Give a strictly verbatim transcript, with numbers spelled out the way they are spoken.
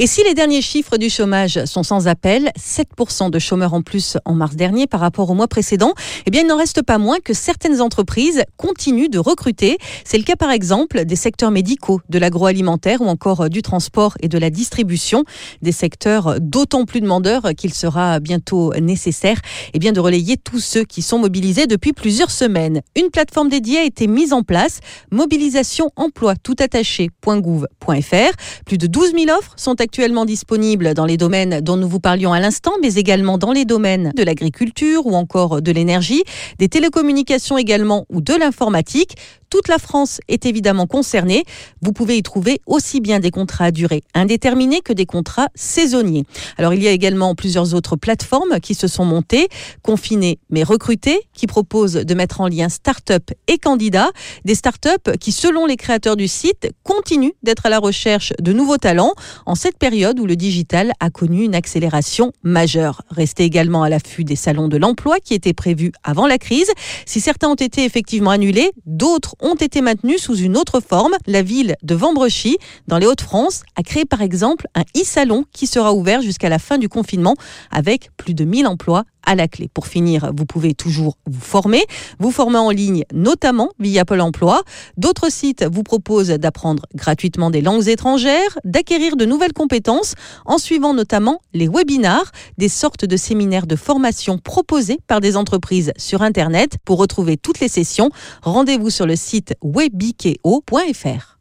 Et si les derniers chiffres du chômage sont sans appel, sept pour cent de chômeurs en plus en mars dernier par rapport au mois précédent, eh bien il n'en reste pas moins que certaines entreprises continuent de recruter. C'est le cas par exemple des secteurs médicaux, de l'agroalimentaire ou encore du transport et de la distribution. Des secteurs d'autant plus demandeurs qu'il sera bientôt nécessaire eh bien, de relayer tous ceux qui sont mobilisés depuis plusieurs semaines. Une plateforme dédiée a été mise en place, mobilisation emploi tout attaché point gouv point fr. Plus de douze mille offres sont actuellement disponibles dans les domaines dont nous vous parlions à l'instant, mais également dans les domaines de l'agriculture ou encore de l'énergie, des télécommunications également ou de l'informatique. Toute la France est évidemment concernée. Vous pouvez y trouver aussi bien des contrats à durée indéterminée que des contrats saisonniers. Alors il y a également plusieurs autres plateformes qui se sont montées, Confinées mais recrutées, qui proposent de mettre en lien start-up et candidats, des start-up qui, selon les créateurs du site, continuent d'être à la recherche de nouveaux talents en cette période où le digital a connu une accélération majeure. Restez également à l'affût des salons de l'emploi qui étaient prévus avant la crise. Si certains ont été effectivement annulés, d'autres ont été maintenus sous une autre forme. La ville de Vambresy, dans les Hauts-de-France, a créé par exemple un e-salon qui sera ouvert jusqu'à la fin du confinement avec plus de mille emplois à la clé. Pour finir, vous pouvez toujours vous former, vous former en ligne notamment via Pôle emploi. D'autres sites vous proposent d'apprendre gratuitement des langues étrangères, d'acquérir de nouvelles compétences en suivant notamment les webinars, des sortes de séminaires de formation proposés par des entreprises sur Internet. Pour retrouver toutes les sessions, rendez-vous sur le site webikéo point fr.